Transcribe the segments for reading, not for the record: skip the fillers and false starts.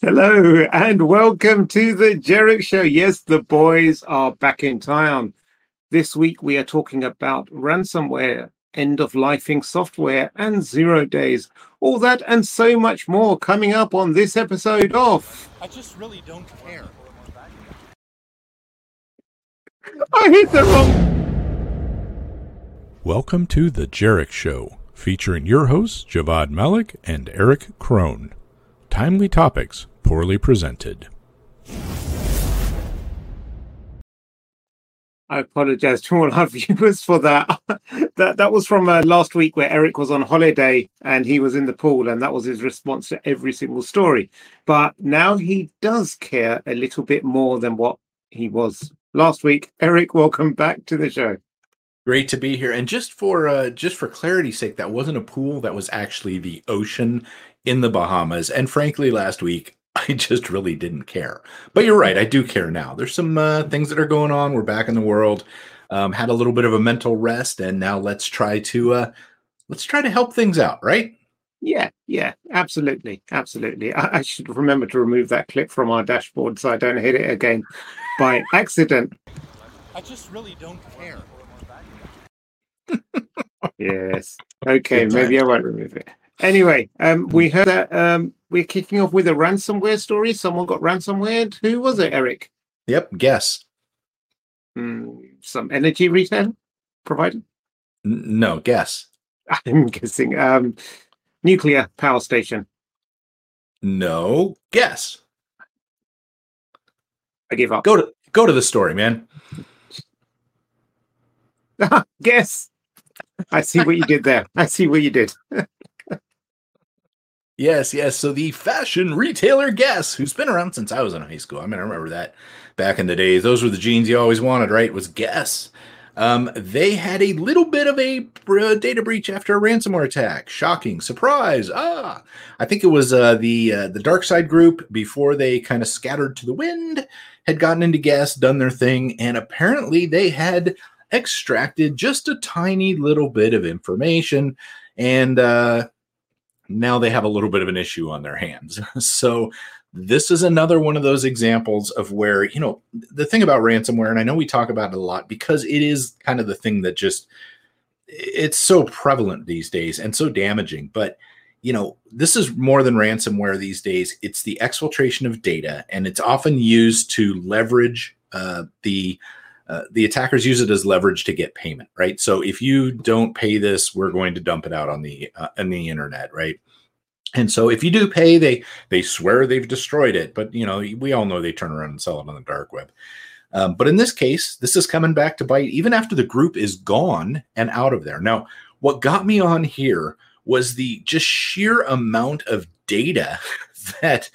Hello and welcome to The Jerich Show. Yes, the boys are back in town. This week we are talking about ransomware, end-of-lifing software and 0 days. All that and so much more coming up on this episode of... I just really don't care. I hit the wrong... Welcome to The Jerich Show, featuring your hosts Javad Malik and Eric Krohn. Timely topics, poorly presented. I apologize to all our viewers for that. That was from last week where Eric was on holiday and he was in the pool, and that was his response to every single story. But now he does care a little bit more than what he was last week. Eric, welcome back to the show. Great to be here. And just for clarity's sake, that wasn't a pool. That was actually the ocean in the Bahamas. And frankly, last week, I just really didn't care. But you're right. I do care now. There's some things that are going on. We're back in the world. Had a little bit of a mental rest. And now let's try to help things out. Right? Yeah. Absolutely. I should remember to remove that clip from our dashboard so I don't hit it again by accident. I just really don't care. Yes. Okay, maybe I won't remove it. Anyway, we heard that we're kicking off with a ransomware story. Someone got ransomware. Who was it, Eric? Yep, Guess. Some energy retail provider? No, Guess. I'm guessing. Nuclear power station. No, Guess. I give up. Go to the story, man. Guess. I see what you did there. Yes. So the fashion retailer Guess, who's been around since I was in high school. I mean, I remember that back in the days. Those were the jeans you always wanted, right? It was Guess. They had a little bit of a data breach after a ransomware attack. Shocking. Surprise. I think it was the Dark Side group, before they kind of scattered to the wind, had gotten into Guess, done their thing, and apparently they had extracted just a tiny little bit of information, and now they have a little bit of an issue on their hands. So this is another one of those examples of where, you know, the thing about ransomware, and I know we talk about it a lot because it is kind of the thing that just, it's so prevalent these days and so damaging, but you know, this is more than ransomware these days. It's the exfiltration of data, and it's often used to leverage the attackers use it as leverage to get payment, right? So if you don't pay this, we're going to dump it out on the internet, right? And so if you do pay, they swear they've destroyed it, but you know, we all know they turn around and sell it on the dark web. But in this case, this is coming back to bite even after the group is gone and out of there. Now, what got me on here was the just sheer amount of data that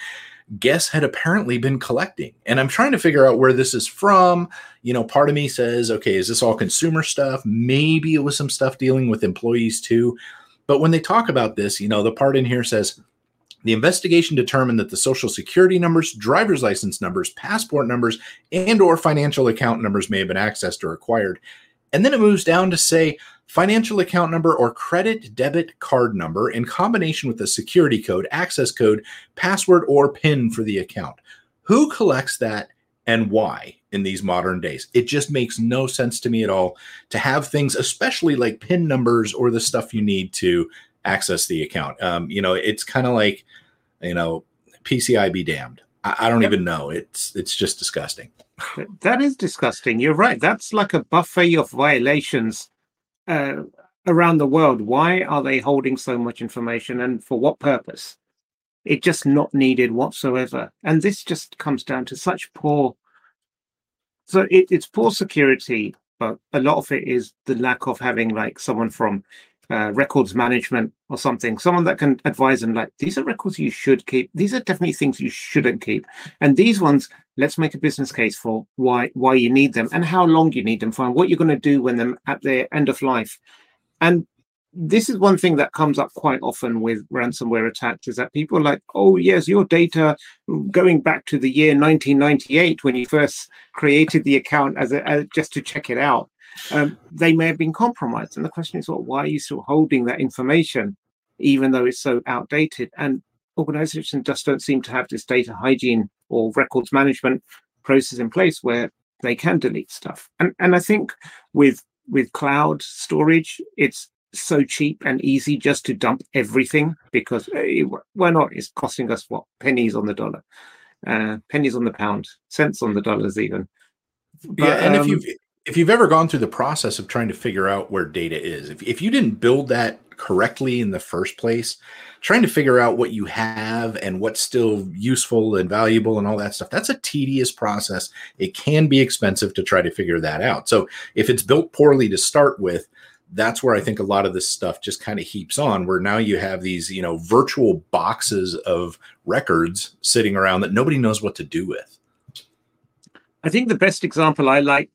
Guess had apparently been collecting. And I'm trying to figure out where this is from. You know, part of me says, okay, is this all consumer stuff? Maybe it was some stuff dealing with employees too. But when they talk about this, you know, the part in here says, the investigation determined that the social security numbers, driver's license numbers, passport numbers, and or financial account numbers may have been accessed or acquired. And then it moves down to say financial account number or credit debit card number in combination with a security code, access code, password, or PIN for the account. Who collects that and why in these modern days? It just makes no sense to me at all to have things, especially like PIN numbers or the stuff you need to access the account. You know, it's kind of like, you know, PCI be damned. I don't even know. It's just disgusting. That is disgusting. You're right. That's like a buffet of violations around the world. Why are they holding so much information, and for what purpose? It just not needed whatsoever. And this just comes down to such poor. So it's poor security, but a lot of it is the lack of having like someone from records management or something, someone that can advise them, like, these are records you should keep, these are definitely things you shouldn't keep, and these ones, let's make a business case for why you need them and how long you need them for and what you're going to do when they're at their end of life. And this is one thing that comes up quite often with ransomware attacks, is that people are like, oh yes, your data going back to the year 1998 when you first created the account as just to check it out. They may have been compromised. And the question is, well, why are you still holding that information, even though it's so outdated? And organizations just don't seem to have this data hygiene or records management process in place where they can delete stuff. And I think with cloud storage, it's so cheap and easy just to dump everything, because why not? It's costing us, what, pennies on the dollar, pennies on the pound, cents on the dollars even. But, yeah, and if you've ever gone through the process of trying to figure out where data is, if you didn't build that correctly in the first place, trying to figure out what you have and what's still useful and valuable and all that stuff, that's a tedious process. It can be expensive to try to figure that out. So if it's built poorly to start with, that's where I think a lot of this stuff just kind of heaps on, where now you have these, you know, virtual boxes of records sitting around that nobody knows what to do with. I think the best example I like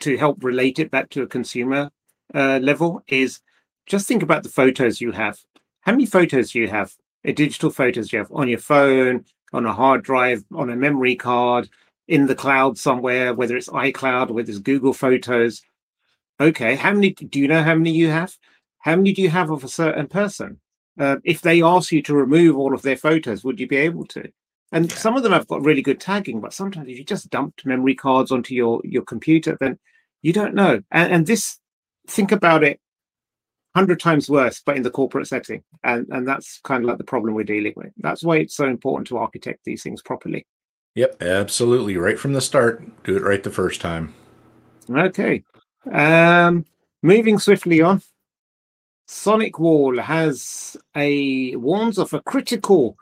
to help relate it back to a consumer level is just think about the photos you have. How many photos do you have, digital photos you have on your phone, on a hard drive, on a memory card, in the cloud somewhere, whether it's iCloud, whether it's Google Photos. Okay, how many, do you know how many you have? How many do you have of a certain person? If they ask you to remove all of their photos, would you be able to? And some of them have got really good tagging, but sometimes if you just dumped memory cards onto your computer, then you don't know. And this, think about it 100 times worse, but in the corporate setting. And that's kind of like the problem we're dealing with. That's why it's so important to architect these things properly. Yep, absolutely. Right from the start, do it right the first time. Okay. Moving swiftly on. SonicWall warns of a critical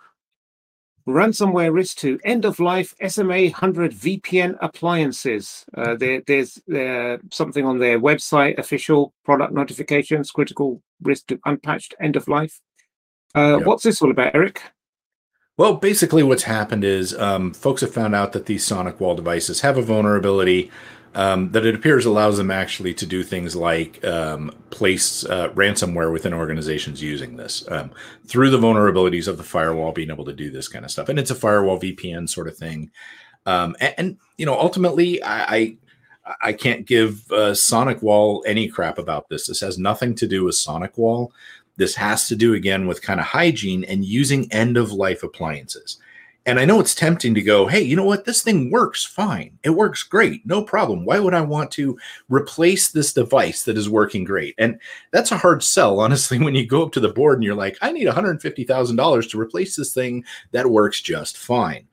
ransomware risk to end-of-life SMA 100 VPN appliances. There's something on their website, official product notifications, critical risk to unpatched end-of-life. Yep. What's this all about, Eric? Well, basically what's happened is folks have found out that these SonicWall devices have a vulnerability that it appears allows them actually to do things like place ransomware within organizations using this through the vulnerabilities of the firewall being able to do this kind of stuff. And it's a firewall VPN sort of thing. Ultimately, I can't give SonicWall any crap about this. This has nothing to do with SonicWall. This has to do, again, with kind of hygiene and using end-of-life appliances. And I know it's tempting to go, hey, you know what? This thing works fine. It works great. No problem. Why would I want to replace this device that is working great? And that's a hard sell, honestly, when you go up to the board and you're like, I need $150,000 to replace this thing that works just fine.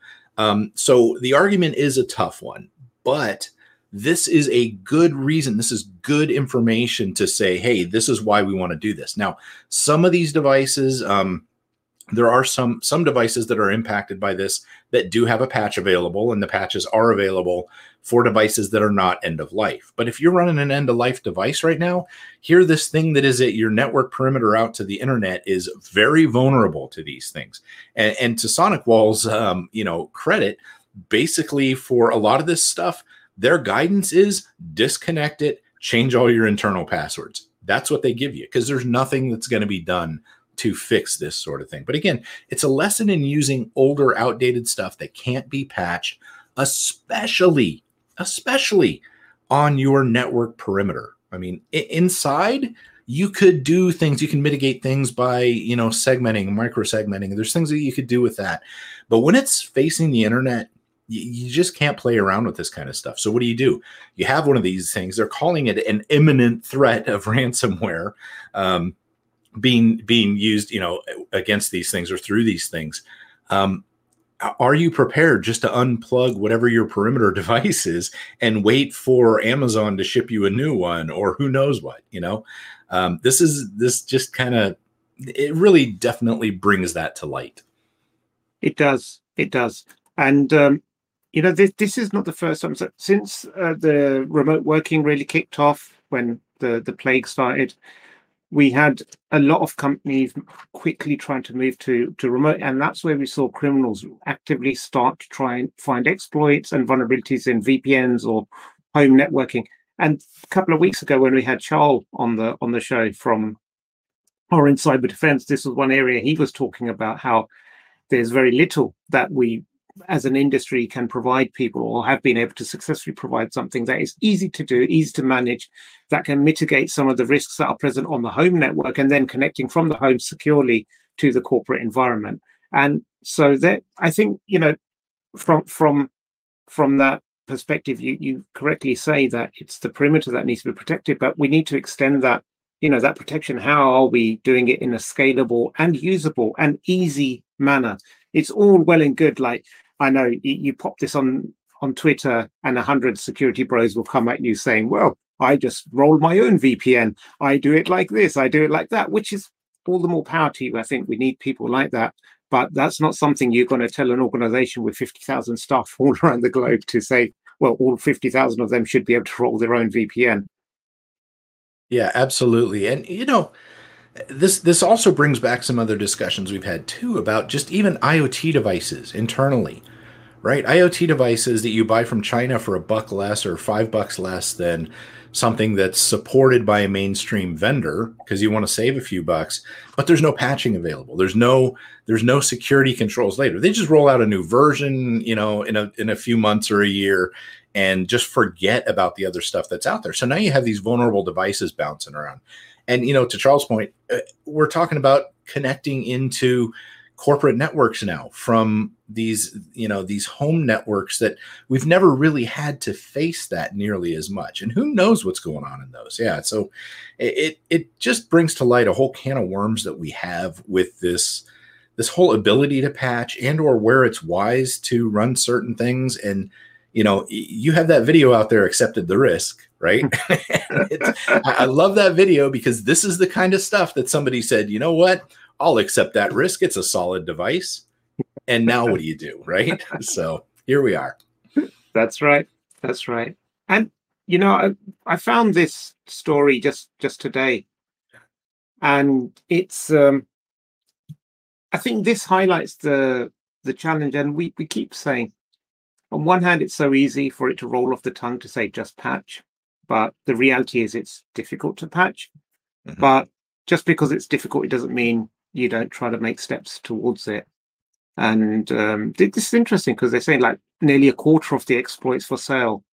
So the argument is a tough one, but this is a good reason. This is good information to say, hey, this is why we want to do this. Now, some of these devices, there are some devices that are impacted by this that do have a patch available, and the patches are available for devices that are not end of life. But if you're running an end of life device right now, here, this thing that is at your network perimeter out to the internet is very vulnerable to these things. And to SonicWall's, credit, basically for a lot of this stuff, their guidance is disconnect it, change all your internal passwords. That's what they give you, because there's nothing that's going to be done to fix this sort of thing. But again, it's a lesson in using older, outdated stuff that can't be patched, especially on your network perimeter. I mean, inside, you could do things, you can mitigate things by, segmenting, micro-segmenting. There's things that you could do with that. But when it's facing the internet, you just can't play around with this kind of stuff. So what do? You have one of these things. They're calling it an imminent threat of ransomware, being used, against these things or through these things. Are you prepared just to unplug whatever your perimeter device is and wait for Amazon to ship you a new one, or who knows what? This just kind of, it really definitely brings that to light. It does. And this is not the first time. So since the remote working really kicked off when the plague started, we had a lot of companies quickly trying to move to remote, and that's where we saw criminals actively start to try and find exploits and vulnerabilities in VPNs or home networking. And a couple of weeks ago, when we had Charles on the show from Orange Cyber Defense, this was one area he was talking about, how there's very little that we as an industry can provide people, or have been able to successfully provide something that is easy to do, easy to manage, that can mitigate some of the risks that are present on the home network and then connecting from the home securely to the corporate environment. And so that, I think, you know, from that perspective, you correctly say that it's the perimeter that needs to be protected, but we need to extend that, you know, that protection. How are we doing it in a scalable and usable and easy manner? It's all well and good. Like, I know you pop this on Twitter and 100 security bros will come at you saying, well, I just roll my own VPN. I do it like this. I do it like that, which is all the more power to you. I think we need people like that. But that's not something you're going to tell an organization with 50,000 staff all around the globe to say, well, all 50,000 of them should be able to roll their own VPN. Yeah, absolutely. And, you know, this also brings back some other discussions we've had, too, about just even IoT devices internally. Right, IoT devices that you buy from China for $1 less or $5 less than something that's supported by a mainstream vendor because you want to save a few bucks, but there's no patching available. There's no security controls later. They just roll out a new version, you know, in a few months or a year, and just forget about the other stuff that's out there. So now you have these vulnerable devices bouncing around. And, you know, to Charles' point, we're talking about connecting into corporate networks now from these, you know, these home networks that we've never really had to face that nearly as much. And who knows what's going on in those. Yeah. So it just brings to light a whole can of worms that we have with this whole ability to patch and or where it's wise to run certain things. And, you know, you have that video out there, Accepted the Risk, right? I love that video because this is the kind of stuff that somebody said, you know what? I'll accept that risk. It's a solid device. And now what do you do? Right. So here we are. That's right. That's right. And, you know, I found this story just today. And it's, I think this highlights the challenge. And we keep saying, on one hand, it's so easy for it to roll off the tongue to say just patch. But the reality is it's difficult to patch. Mm-hmm. But just because it's difficult, it doesn't mean you don't try to make steps towards it. And this is interesting because they're saying like nearly a quarter of the exploits for sale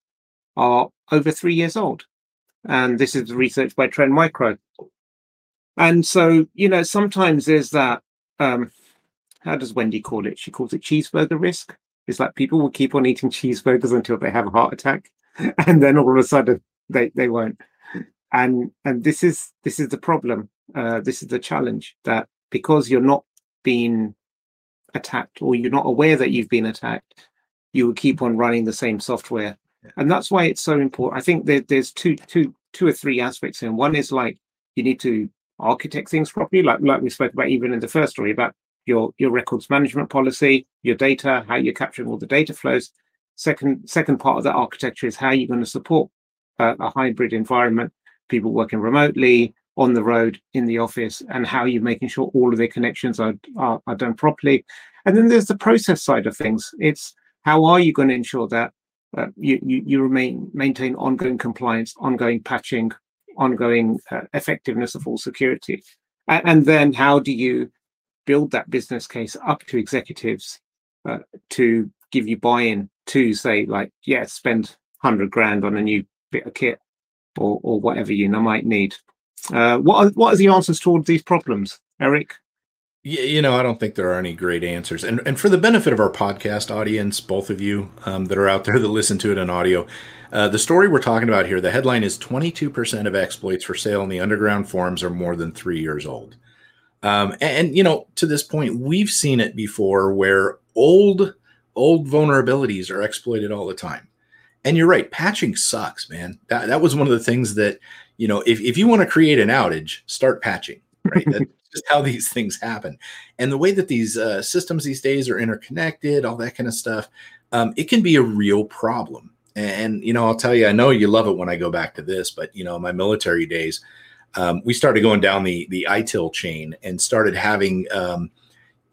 are over 3 years old. And this is research by Trend Micro. And so, you know, sometimes there's that, how does Wendy call it? She calls it cheeseburger risk. It's like people will keep on eating cheeseburgers until they have a heart attack. And then all of a sudden they won't. And this is the problem. This is the challenge, that because you're not being attacked or you're not aware that you've been attacked, you will keep on running the same software. Yeah. And that's why it's so important. I think there's two or three aspects here. One is like you need to architect things properly, like we spoke about even in the first story about your records management policy, your data, how you're capturing all the data flows. Second part of that architecture is how you're going to support a hybrid environment, people working remotely, on the road, in the office, and how you're making sure all of their connections are done properly. And then there's the process side of things. It's how are you going to ensure that you maintain ongoing compliance, ongoing patching, ongoing effectiveness of all security. And then how do you build that business case up to executives to give you buy-in to say, like, yeah, spend $100,000 on a new bit of kit or whatever you might need. What are the answers to all of these problems, Eric? Yeah, you know, I don't think there are any great answers. And for the benefit of our podcast audience, both of you that are out there that listen to it on audio, the story we're talking about here, the headline is 22% of exploits for sale in the underground forums are more than 3 years old. And, you know, to this point, we've seen it before where old vulnerabilities are exploited all the time. And you're right, patching sucks, man. That was one of the things that, you know, if you want to create an outage, start patching, right? That's just how these things happen. And the way that these systems these days are interconnected, all that kind of stuff, it can be a real problem. And, you know, I'll tell you, I know you love it when I go back to this, but, you know, my military days, we started going down the ITIL chain and started having,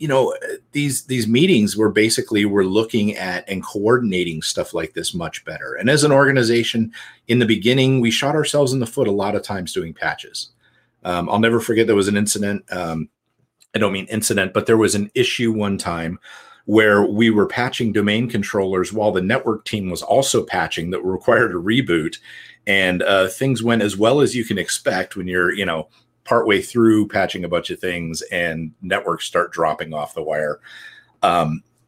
you know, these meetings where basically we're looking at and coordinating stuff like this much better. And as an organization, in the beginning, we shot ourselves in the foot a lot of times doing patches. I'll never forget there was an incident. I don't mean incident, but there was an issue one time where we were patching domain controllers while the network team was also patching that required a reboot. And things went as well as you can expect when you're, you know, partway through patching a bunch of things and networks start dropping off the wire.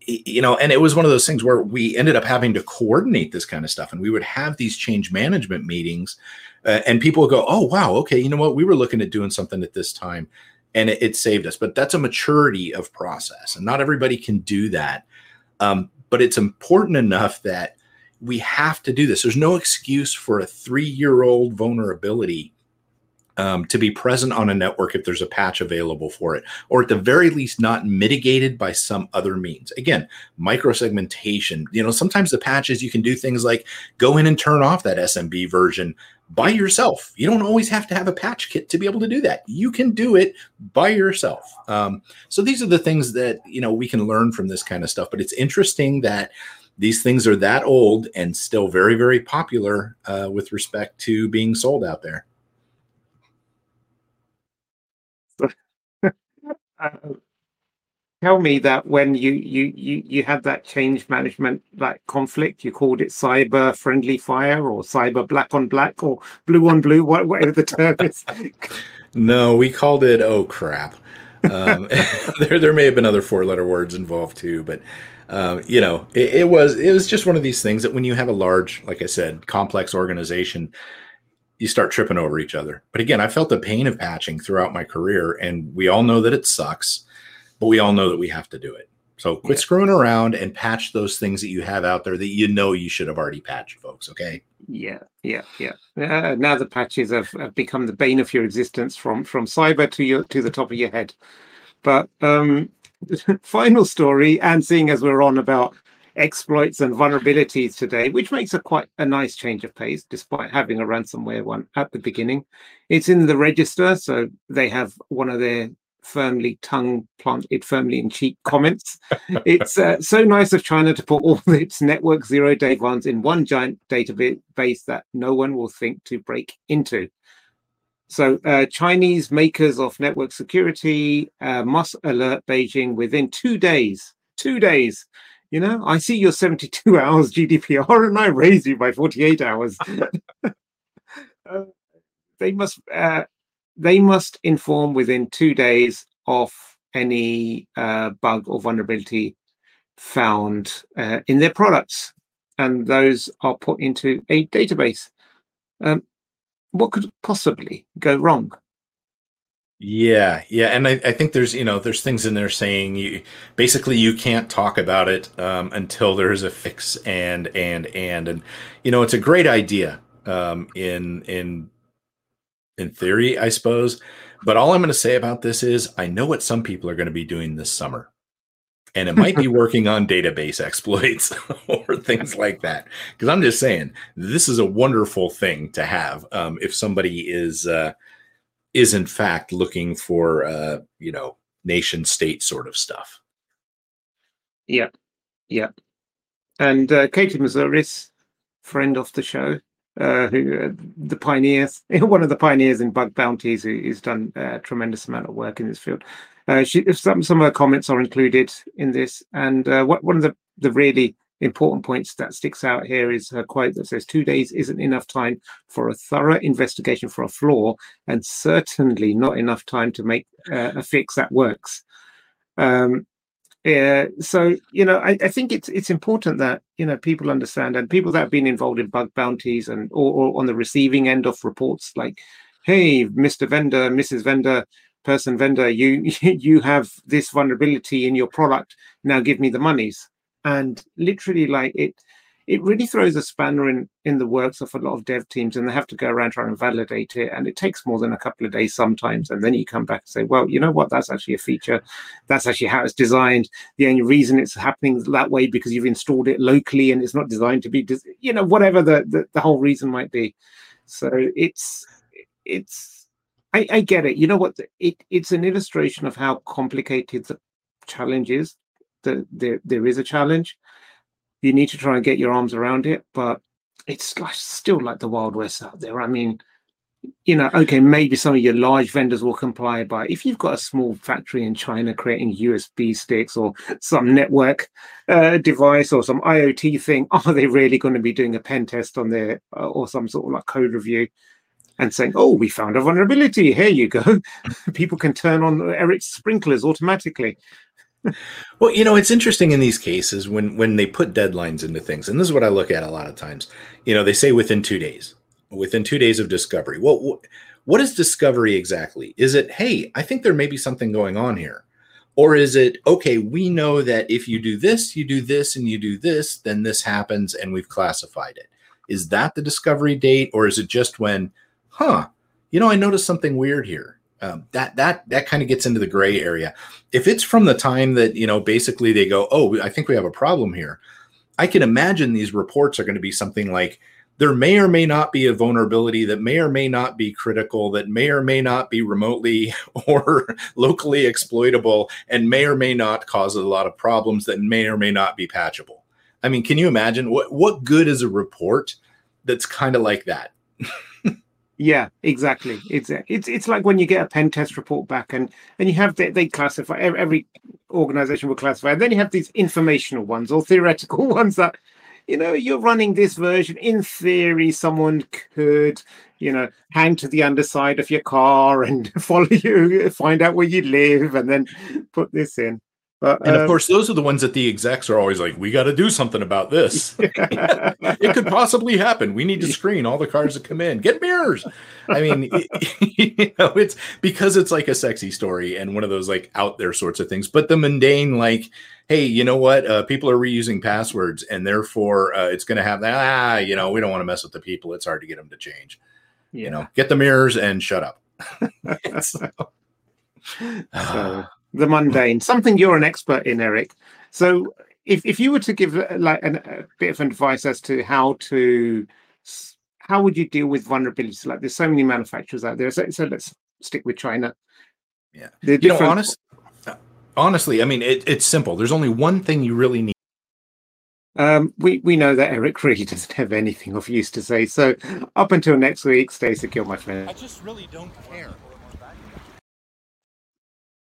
You know, and it was one of those things where we ended up having to coordinate this kind of stuff. And we would have these change management meetings and people would go, oh, wow, okay, you know what? We were looking at doing something at this time and it saved us. But that's a maturity of process and not everybody can do that. But it's important enough that we have to do this. There's no excuse for a 3-year-old vulnerability to be present on a network if there's a patch available for it, or at the very least not mitigated by some other means. Again, microsegmentation. You know, sometimes the patches, you can do things like go in and turn off that SMB version by yourself. You don't always have to have a patch kit to be able to do that. You can do it by yourself. So these are the things that, you know, we can learn from this kind of stuff, but it's interesting that these things are that old and still very, very popular with respect to being sold out there. Tell me that when you had that change management, that conflict, you called it cyber friendly fire or cyber black on black or blue on blue, whatever the term is. No, we called it, oh crap. There may have been other 4-letter words involved too, but you know, it was just one of these things that when you have a large, like I said, complex organization, you start tripping over each other. But again, I felt the pain of patching throughout my career, and we all know that it sucks, but we all know that we have to do it. So quit screwing around and patch those things that you have out there that you know you should have already patched, folks, okay? Yeah. Now the patches have become the bane of your existence, from cyber to the top of your head. But final story, and seeing as we're on about exploits and vulnerabilities today, which makes quite a nice change of pace despite having a ransomware one at the beginning. It's in the register, so they have one of their firmly in cheek comments. It's so nice of China to put all its network 0-day ones in one giant database that no one will think to break into. So Chinese makers of network security must alert Beijing within 2 days. 2 days. You know, I see your 72 hours GDPR and I raise you by 48 hours. They must inform within 2 days of any bug or vulnerability found in their products. And those are put into a database. What could possibly go wrong? Yeah. And I think there's things in there saying you can't talk about it until there is a fix and you know, it's a great idea in theory, I suppose. But all I'm going to say about this is I know what some people are going to be doing this summer. And it might be working on database exploits or things like that. Because I'm just saying, this is a wonderful thing to have if somebody is in fact looking for, nation state sort of stuff. Yeah. And Katie Mazouris, friend of the show, one of the pioneers in bug bounties, who has done a tremendous amount of work in this field. Some of her comments are included in this. And one of the really important points that sticks out here is her quote that says, 2 days isn't enough time for a thorough investigation for a flaw, and certainly not enough time to make a fix that works. So, you know, I think it's important that, you know, people understand, and people that have been involved in bug bounties and or on the receiving end of reports like, hey, Mr. Vendor, Mrs. Vendor, person vendor, you have this vulnerability in your product, now give me the monies. And literally, like, it really throws a spanner in the works of a lot of dev teams, and they have to go around trying to validate it. And it takes more than a couple of days sometimes. And then you come back and say, well, you know what? That's actually a feature. That's actually how it's designed. The only reason it's happening that way because you've installed it locally and it's not designed to be, whatever the whole reason might be. So it's I get it. You know what? It's an illustration of how complicated the challenge is. There is a challenge. You need to try and get your arms around it, but it's still like the Wild West out there. I mean, you know, okay, maybe some of your large vendors will comply, but if you've got a small factory in China creating USB sticks or some network device or some IoT thing, are they really going to be doing a pen test on there or some sort of like code review? and saying, oh, we found a vulnerability. Here you go. People can turn on Eric's sprinklers automatically. Well, you know, it's interesting in these cases when they put deadlines into things, and this is what I look at a lot of times. You know, they say within 2 days of discovery. Well, what is discovery exactly? Is it, hey, I think there may be something going on here? Or is it, okay, we know that if you do this, you do this, and you do this, then this happens, and we've classified it. Is that the discovery date? Or is it just when, you know, I noticed something weird here? That kind of gets into the gray area. If it's from the time that, you know, basically they go, oh, I think we have a problem here. I can imagine these reports are going to be something like, there may or may not be a vulnerability that may or may not be critical, that may or may not be remotely or locally exploitable, and may or may not cause a lot of problems that may or may not be patchable. I mean, can you imagine what good is a report that's kind of like that? Yeah, exactly. It's like when you get a pen test report back and you have they classify, every organization will classify. And then you have these informational ones or theoretical ones that, you know, you're running this version. In theory, someone could, you know, hang to the underside of your car and follow you, find out where you live, and then put this in. But, and of course, those are the ones that the execs are always like, we got to do something about this. Yeah. It could possibly happen. We need to screen all the cars that come in. Get mirrors. I mean, you know, it's because it's like a sexy story and one of those like out there sorts of things. But the mundane, like, hey, you know what? People are reusing passwords and therefore it's going to have that. You know, we don't want to mess with the people. It's hard to get them to change. Yeah. You know, get the mirrors and shut up. So. The mundane, something you're an expert in, Eric. So if you were to give like a bit of advice as to how would you deal with vulnerabilities? Like there's so many manufacturers out there. So let's stick with China. Yeah. Honestly, I mean, it's simple. There's only one thing you really need. We know that Eric really doesn't have anything of use to say. So up until next week, stay secure, my friend. I just really don't care.